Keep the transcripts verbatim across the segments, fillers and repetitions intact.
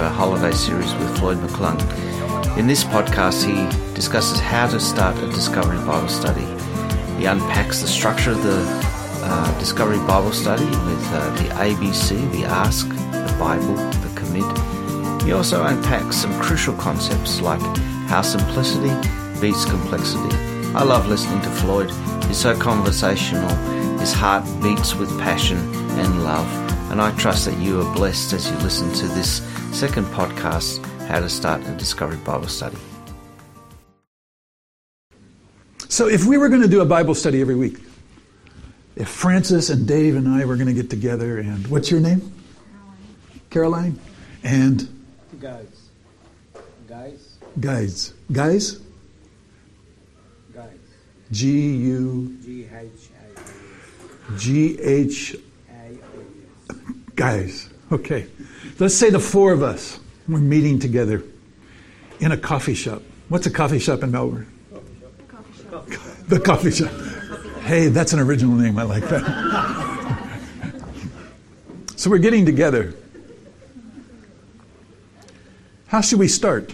to our holiday series with Floyd McClung. In this podcast, he discusses how to start a Discovery Bible study. He unpacks the structure of the uh, Discovery Bible study with uh, the A B C, the Ask, the Bible, the Commit. He also unpacks some crucial concepts like how simplicity beats complexity. I love listening to Floyd. He's so conversational. His heart beats with passion and love. And I trust that you are blessed as you listen to this second podcast, How to Start a Discovery Bible Study. So if we were going to do a Bible study every week, if Francis and Dave and I were going to get together and... What's your name? Caroline. Caroline? And? Guys. Guys. Guys. Guys? Guys. G U... G H I O U S. G H I O U S. Guys. Okay. Let's say the four of us were meeting together in a coffee shop. What's a coffee shop in Melbourne? The coffee shop. Hey, that's an original name. I like that. So we're getting together. How should we start?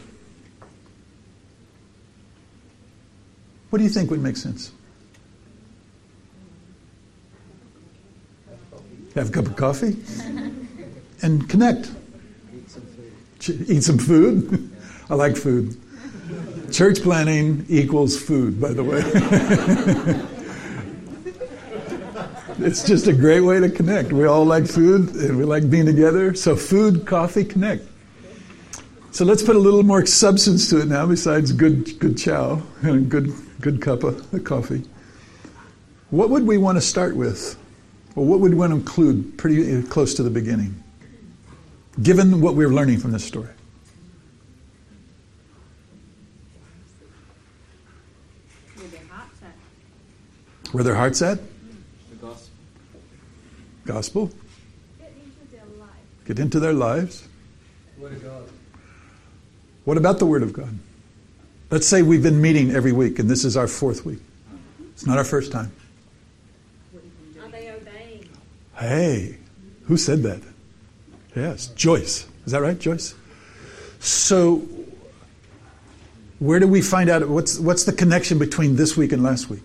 What do you think would make sense? Have a cup of coffee and connect. Eat some food. Eat some food? I like food. Church planning equals food, by the way. It's just a great way to connect. We all like food and we like being together. So food, coffee, connect. So let's put a little more substance to it now besides good good chow and a good, good cup of coffee. What would we want to start with? Or what would we want to include pretty close to the beginning, given what we're learning from this story? Where their heart's at? The gospel. Gospel. Get into their lives. Get into their lives. Word of God. What about the Word of God? Let's say we've been meeting every week, and this is our fourth week. It's not our first time. Are they obeying? Hey, who said that? Yes, Joyce. Is that right, Joyce? So, where do we find out what's what's the connection between this week and last week?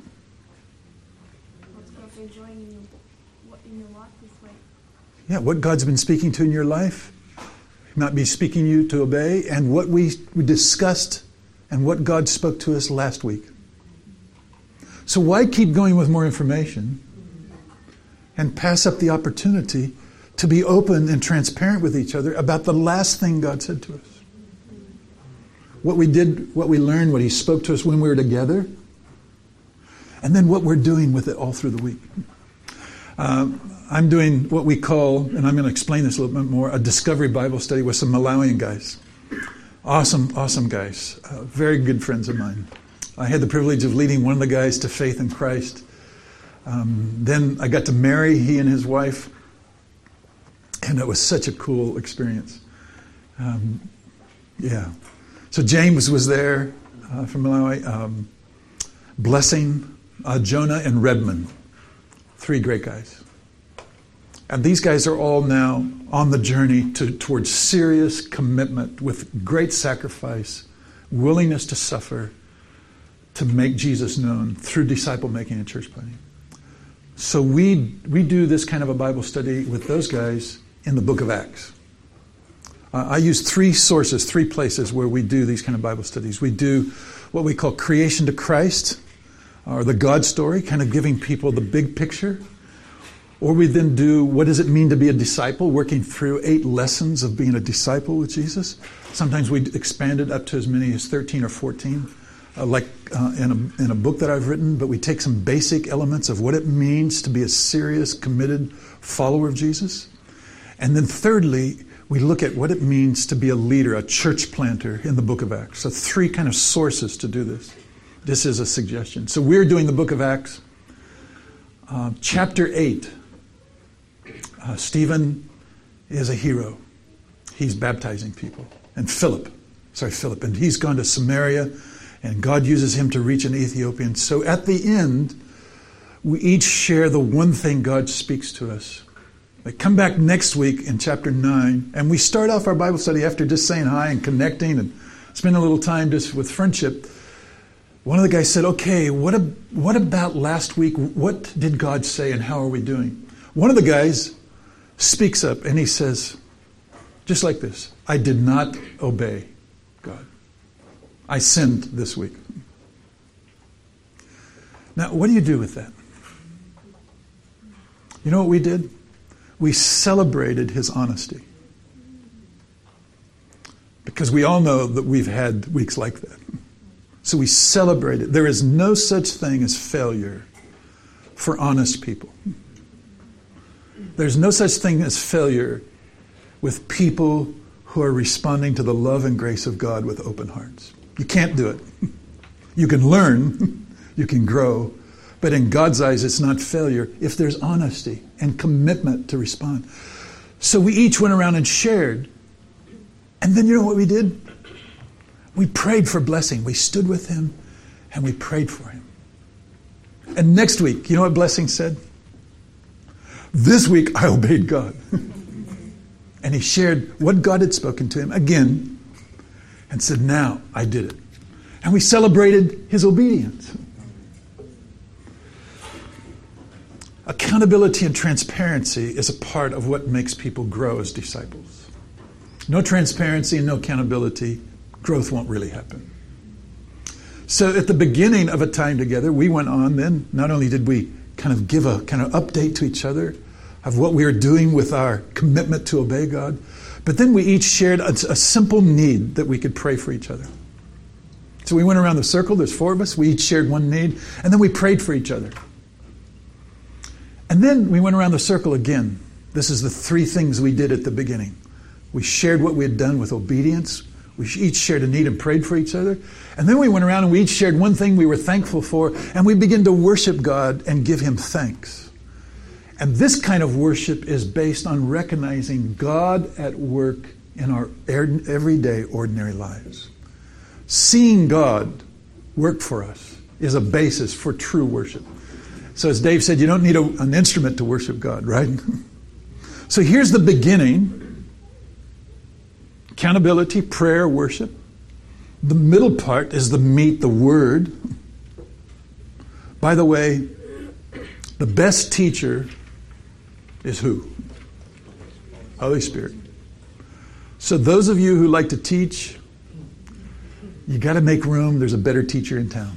Yeah, what God's been speaking to in your life, He might be speaking you to obey, and what we discussed and what God spoke to us last week. So why keep going with more information and pass up the opportunity to be open and transparent with each other about the last thing God said to us? What we did, what we learned, what He spoke to us when we were together, and then what we're doing with it all through the week. Um, I'm doing what we call, and I'm going to explain this a little bit more, a Discovery Bible Study with some Malawian guys. Awesome, awesome guys. Uh, very good friends of mine. I had the privilege of leading one of the guys to faith in Christ. Um, then I got to marry he and his wife, and it was such a cool experience. Um, yeah. So James was there uh, from Malawi. Um, Blessing, uh, Jonah, and Redmond. Three great guys. And these guys are all now on the journey to, towards serious commitment with great sacrifice, willingness to suffer, to make Jesus known through disciple-making and church planning. So we we do this kind of a Bible study with those guys in the book of Acts. Uh, I use three sources, three places where we do these kind of Bible studies. We do what we call creation to Christ, or the God story, kind of giving people the big picture. Or we then do, what does it mean to be a disciple? Working through eight lessons of being a disciple with Jesus. Sometimes we expand it up to as many as thirteen or fourteen, uh, like uh, in, a, in a book that I've written. But we take some basic elements of what it means to be a serious, committed follower of Jesus. And then thirdly, we look at what it means to be a leader, a church planter in the book of Acts. So three kind of sources to do this. This is a suggestion. So we're doing the book of Acts, uh, chapter eight. Uh, Stephen is a hero. He's baptizing people. And Philip, sorry, Philip, and he's gone to Samaria, and God uses him to reach an Ethiopian. So at the end, we each share the one thing God speaks to us They come back next week in chapter nine, and we start off our Bible study after just saying hi and connecting and spending a little time just with friendship. One of the guys said, okay, what, ab- what about last week? What did God say and how are we doing? One of the guys speaks up and he says, just like this, I did not obey God. I sinned this week. Now, what do you do with that? You know what we did? We celebrated his honesty. Because we all know that we've had weeks like that. So we celebrate it. There is no such thing as failure for honest people. There's no such thing as failure with people who are responding to the love and grace of God with open hearts. You can't do it. You can learn, you can grow, but in God's eyes it's not failure if there's honesty and commitment to respond. So we each went around and shared. And then you know what we did? We prayed for blessing. We stood with him and we prayed for him. And next week, you know what blessing said? This week I obeyed God. And he shared what God had spoken to him again and said, now I did it. And we celebrated his obedience. Accountability and transparency is a part of what makes people grow as disciples. No transparency and no accountability, growth won't really happen. So at the beginning of a time together, we went on then, not only did we kind of give a kind of update to each other of what we were doing with our commitment to obey God, but then we each shared a, a simple need that we could pray for each other. So we went around the circle, there's four of us, we each shared one need, and then we prayed for each other. And then we went around the circle again. This is the three things we did at the beginning. We shared what we had done with obedience. We each shared a need and prayed for each other. And then we went around and we each shared one thing we were thankful for, and we began to worship God and give him thanks. And this kind of worship is based on recognizing God at work in our everyday, ordinary lives. Seeing God work for us is a basis for true worship. So as Dave said, you don't need a, an instrument to worship God, right? So here's the beginning. Accountability, prayer, worship. The middle part is the meat, the word. By the way, the best teacher is who? Holy Spirit. So those of you who like to teach, you got to make room. There's a better teacher in town.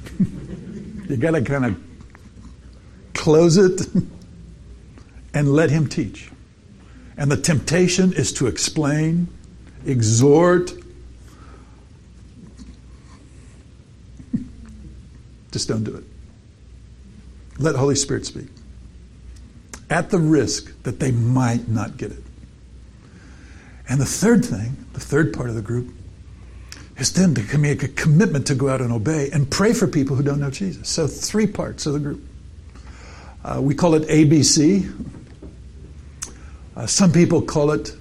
You got to kind of close it and let him teach. And the temptation is to explain, exhort. Just don't do it. Let Holy Spirit speak. At the risk that they might not get it. And the third thing, the third part of the group, is then to make a commitment to go out and obey and pray for people who don't know Jesus. So three parts of the group. Uh, we call it A B C. Uh, some people call it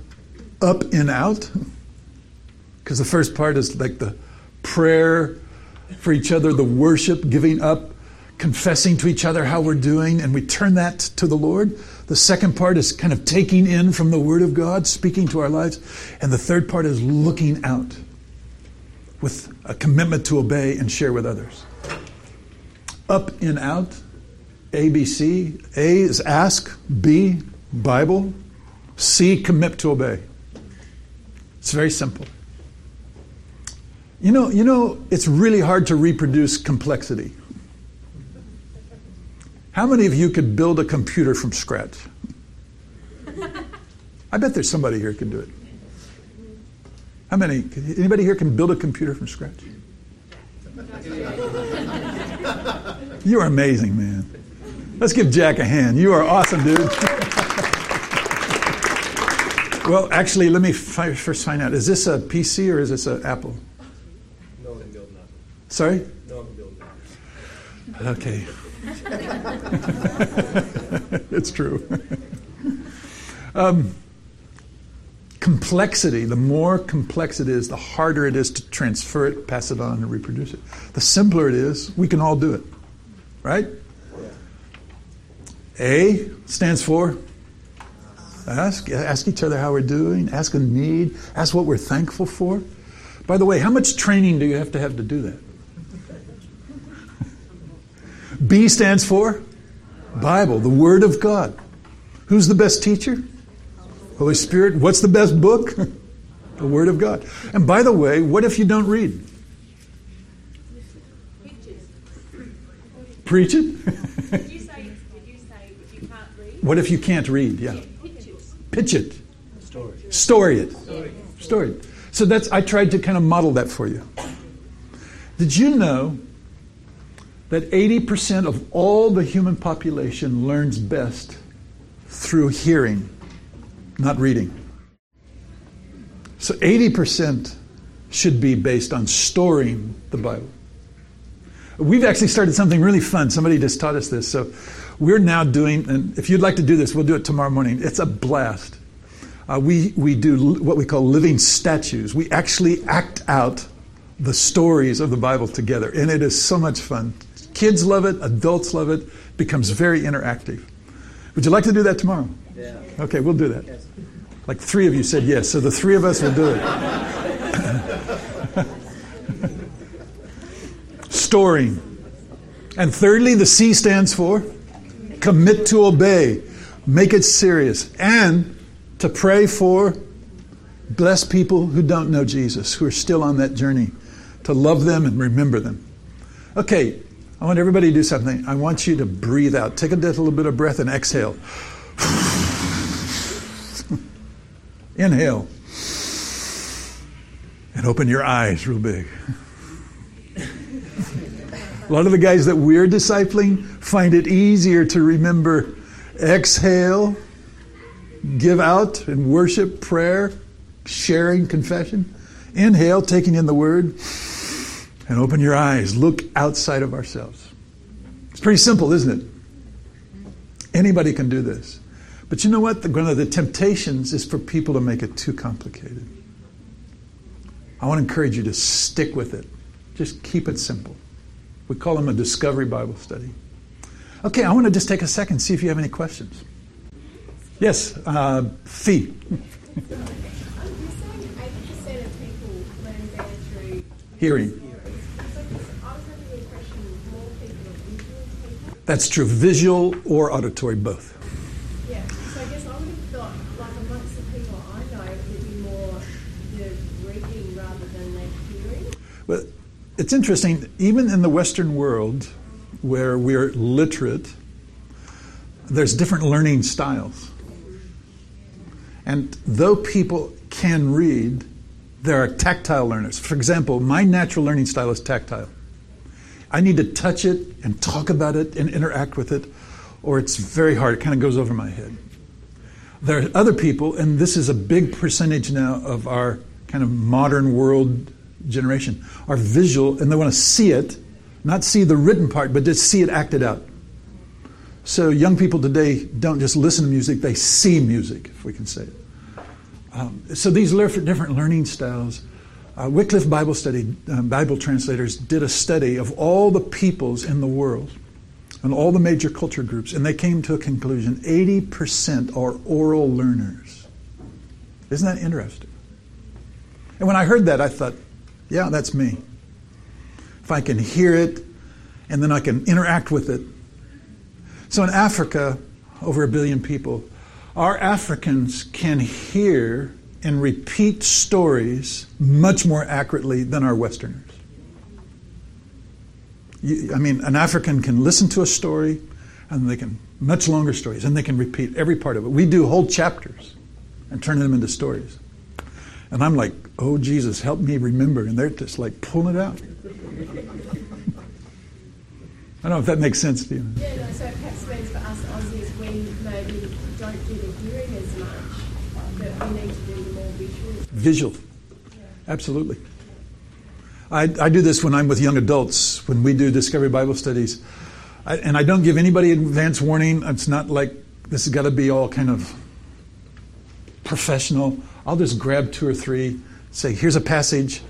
up in out, because the first part is like the prayer for each other, the worship, giving up, confessing to each other how we're doing, and we turn that to the Lord. The second part is kind of taking in from the Word of God, speaking to our lives. And the third part is looking out with a commitment to obey and share with others. Up in out, A, B, C. A is ask, B, Bible, C, commit to obey. It's very simple. You know, you know, it's really hard to reproduce complexity. How many of you could build a computer from scratch? I bet there's somebody here who can do it. How many? Anybody here can build a computer from scratch? You are amazing, man. Let's give Jack a hand. You are awesome, dude. Well, actually, let me fi- first find out. Is this a P C or is this an Apple? No one can build an Apple. Sorry? No one can build an Apple. Okay. It's true. um, complexity, the more complex it is, the harder it is to transfer it, pass it on, and reproduce it. The simpler it is, we can all do it. Right? Yeah. A stands for? Ask, ask each other how we're doing, ask a need, ask what we're thankful for. By the way, how much training do you have to have to do that? B stands for Bible, the Word of God. Who's the best teacher? Holy Spirit. What's the best book? The Word of God. And by the way, what if you don't read? Preach it? Did you say, did you say if you can't read? What if you can't read? Yeah. Pitch it. Story. Story it. Story. Story it. So that's, I tried to kind of model that for you. Did you know that eighty percent of all the human population learns best through hearing, not reading? So eighty percent should be based on storing the Bible. We've actually started something really fun. Somebody just taught us this. So we're now doing, and if you'd like to do this, we'll do it tomorrow morning. It's a blast. Uh, we, we do what we call living statues. We actually act out the stories of the Bible together. And it is so much fun. Kids love it. Adults love it. It becomes very interactive. Would you like to do that tomorrow? Yeah. Okay, we'll do that. Yes. Like three of you said yes, so the three of us will do it. Storing. And thirdly, the C stands for commit to obey, make it serious, and to pray for blessed people who don't know Jesus, who are still on that journey, to love them and remember them. Okay, I want everybody to do something. I want you to breathe out. Take a little bit of breath and exhale. Inhale. And open your eyes real big. A lot of the guys that we're discipling find it easier to remember exhale, give out in worship, prayer, sharing, confession. Inhale, taking in the word, and open your eyes. Look outside of ourselves. It's pretty simple, isn't it? Anybody can do this. But you know what? One of the temptations is for people to make it too complicated. I want to encourage you to stick with it. Just keep it simple. We call them a Discovery Bible Study. Okay, I want to just take a second, see if you have any questions. Yes, uh, Fee. um, you're saying eighty percent of people learn better through hearing. hearing. I was under the impression more people are visual people. That's true, visual or auditory, both. Yeah, so I guess I would have thought, like amongst the people I know, it would be more the reading rather than the hearing. Well, it's interesting, even in the Western world, where we're literate, there's different learning styles. And though people can read, there are tactile learners. For example, my natural learning style is tactile. I need to touch it and talk about it and interact with it, or it's very hard. It kind of goes over my head. There are other people, and this is a big percentage now of our kind of modern world generation, are visual, and they want to see it, not see the written part, but just see it acted out. So young people today don't just listen to music, they see music, if we can say it. Um, so these different learning styles. Uh, Wycliffe Bible Study, um, Bible Translators, did a study of all the peoples in the world and all the major culture groups, and they came to a conclusion, eighty percent are oral learners. Isn't that interesting? And when I heard that, I thought, yeah, that's me. If I can hear it, and then I can interact with it. So in Africa, over a billion people, our Africans can hear and repeat stories much more accurately than our Westerners. You, I mean, an African can listen to a story, and they can, much longer stories, and they can repeat every part of it. We do whole chapters and turn them into stories. And I'm like, oh, Jesus, help me remember. And they're just like, pull it out. I don't know if that makes sense to you. Yeah, no, so it perhaps means for us Aussies, we maybe don't do the hearing as much, but we need to do the more visual. Visual. Yeah. Absolutely. I, I do this when I'm with young adults, when we do Discovery Bible Studies. I, and I don't give anybody advance warning. It's not like this has got to be all kind of professional. I'll just grab two or three, say, here's a passage,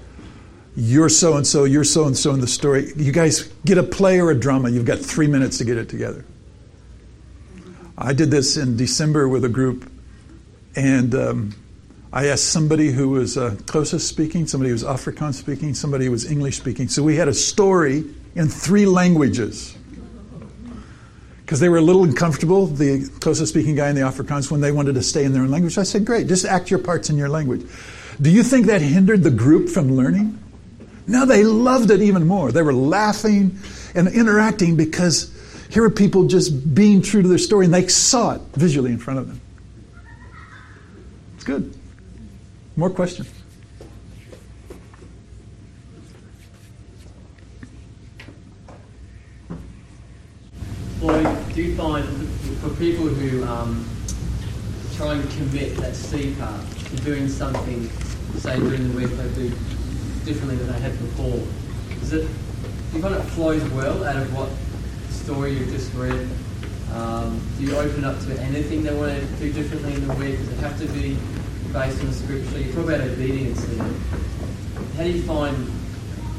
you're so-and-so, you're so-and-so in the story. You guys get a play or a drama. You've got three minutes to get it together. I did this in December with a group, And um, I asked somebody who was uh, Xhosa speaking, somebody who was Afrikaans speaking, somebody who was English speaking. So we had a story in three languages. Because they were a little uncomfortable, the Xhosa speaking guy and the Afrikaans, when they wanted to stay in their own language. I said, great, just act your parts in your language. Do you think that hindered the group from learning? No, they loved it even more. They were laughing and interacting because here were people just being true to their story and they saw it visually in front of them. It's good. More questions? Floyd, do you find for people who um, try and commit that C part to doing something, say during the week they do differently than they had before, is it, do you find it flows well out of what story you've just read? Um, do you open up to anything they want to do differently in the week? Does it have to be based on scripture? You talk about obedience there. How do you find,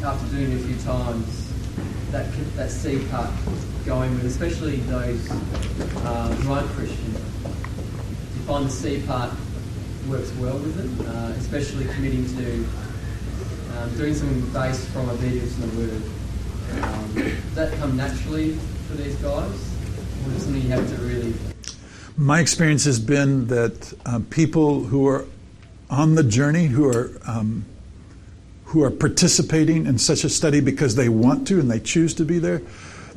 after doing it a few times, that that C part going with, especially those uh, right Christians? Do you find the C part works well with them, uh, especially committing to um, doing something based from obedience in the Word? Um, does that come naturally for these guys, or is it something you have to really... My experience has been that uh, people who are on the journey, who are um, who are participating in such a study because they want to and they choose to be there,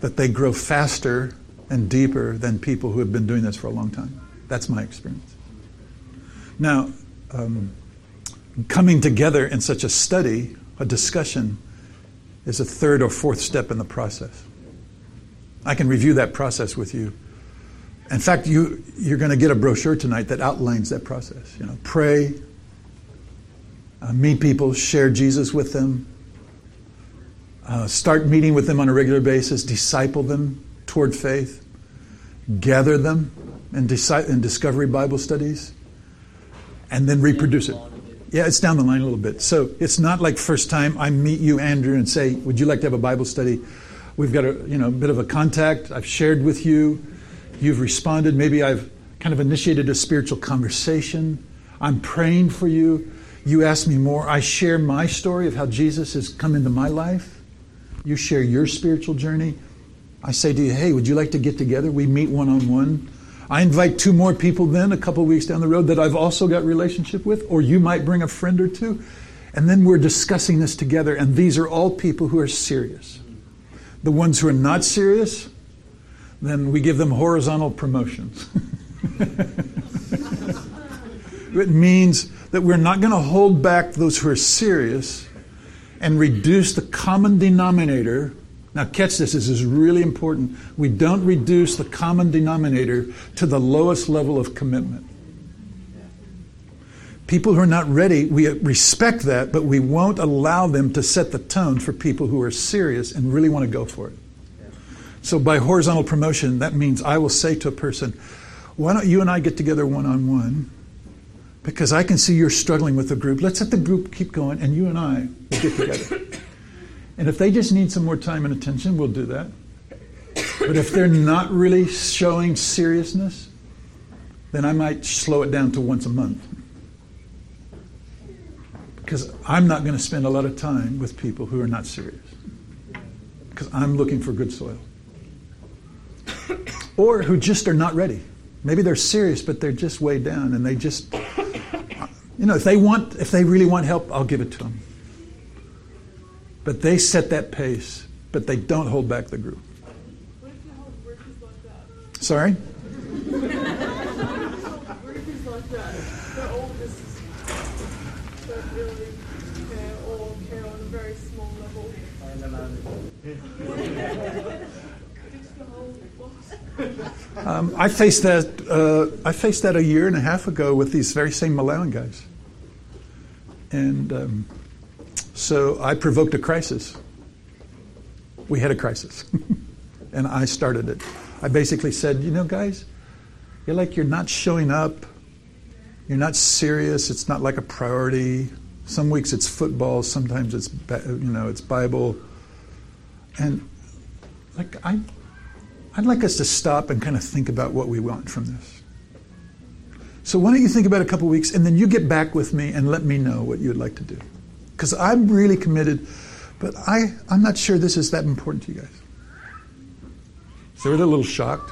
that they grow faster and deeper than people who have been doing this for a long time. That's my experience. Now, um, coming together in such a study, a discussion, is a third or fourth step in the process. I can review that process with you. In fact, you, you're going to get a brochure tonight that outlines that process. You know, pray, uh, meet people, share Jesus with them, uh, start meeting with them on a regular basis, disciple them toward faith, gather them in, deci- in Discovery Bible Studies, and then reproduce it. Yeah, it's down the line a little bit. So it's not like first time I meet you, Andrew, and say, would you like to have a Bible study? We've got a you know bit of a contact. I've shared with you. You've responded. Maybe I've kind of initiated a spiritual conversation. I'm praying for you. You ask me more. I share my story of how Jesus has come into my life. You share your spiritual journey. I say to you, hey, would you like to get together? We meet one-on-one. I invite two more people then a couple weeks down the road that I've also got relationship with, or you might bring a friend or two. And then we're discussing this together. And these are all people who are serious. The ones who are not serious, then we give them horizontal promotions. It means that we're not going to hold back those who are serious and reduce the common denominator. Now catch this, this is really important. We don't reduce the common denominator to the lowest level of commitment. People who are not ready, we respect that, but we won't allow them to set the tone for people who are serious and really want to go for it. So by horizontal promotion, that means I will say to a person, why don't you and I get together one-on-one? Because I can see you're struggling with the group. Let's let the group keep going, and you and I will get together. And if they just need some more time and attention, we'll do that. But if they're not really showing seriousness, then I might slow it down to once a month. Because I'm not going to spend a lot of time with people who are not serious. Because I'm looking for good soil. Or who just are not ready. Maybe they're serious, but they're just way down, and they just, you know, if they want, if they really want help, I'll give it to them. But they set that pace, but they don't hold back the group. What if the whole group is like that? Sorry? What if the whole group is like that? They're all just, don't really care or care on a very small level. Um, I faced that. Uh, I faced that a year and a half ago with these very same Malawian guys, and um, so I provoked a crisis. We had a crisis, and I started it. I basically said, "You know, guys, you're like you're not showing up. You're not serious. It's not like a priority. Some weeks it's football. Sometimes it's ba- you know it's Bible, and like I." I'd like us to stop and kind of think about what we want from this. So why don't you think about it a couple weeks, and then you get back with me and let me know what you would like to do. Because I'm really committed, but I, I'm not sure this is that important to you guys. So they're a little shocked.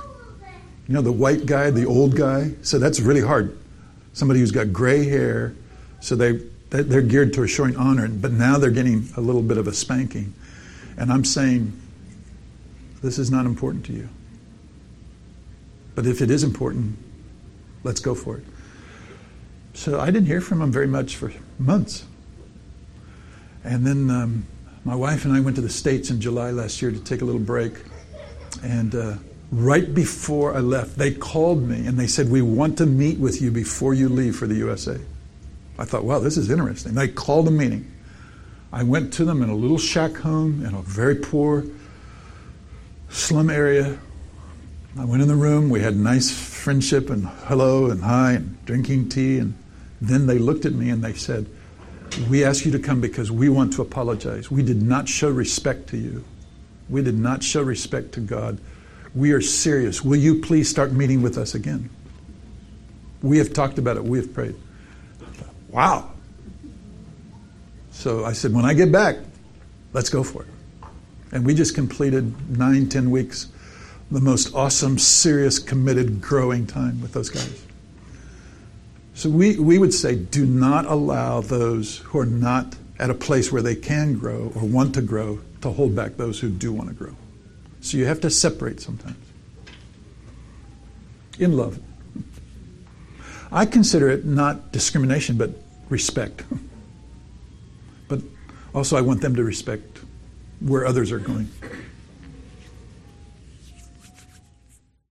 You know, the white guy, the old guy. So that's really hard. Somebody who's got gray hair. So they, they're geared towards showing honor, but now they're getting a little bit of a spanking. And I'm saying, this is not important to you. But if it is important, let's go for it. So I didn't hear from him very much for months. And then um, my wife and I went to the States in July last year to take a little break. And uh, right before I left, they called me and they said, we want to meet with you before you leave for the U S A. I thought, wow, this is interesting. They called a meeting. I went to them in a little shack home in a very poor slum area. I went in the room. We had nice friendship and hello and hi and drinking tea. And then they looked at me and they said, we asked you to come because we want to apologize. We did not show respect to you. We did not show respect to God. We are serious. Will you please start meeting with us again? We have talked about it. We have prayed. Wow. So I said, when I get back, let's go for it. And we just completed nine, ten weeks, the most awesome, serious, committed, growing time with those guys. So we, we would say, do not allow those who are not at a place where they can grow or want to grow to hold back those who do want to grow. So you have to separate sometimes. In love. I consider it not discrimination, but respect. But also I want them to respect where others are going.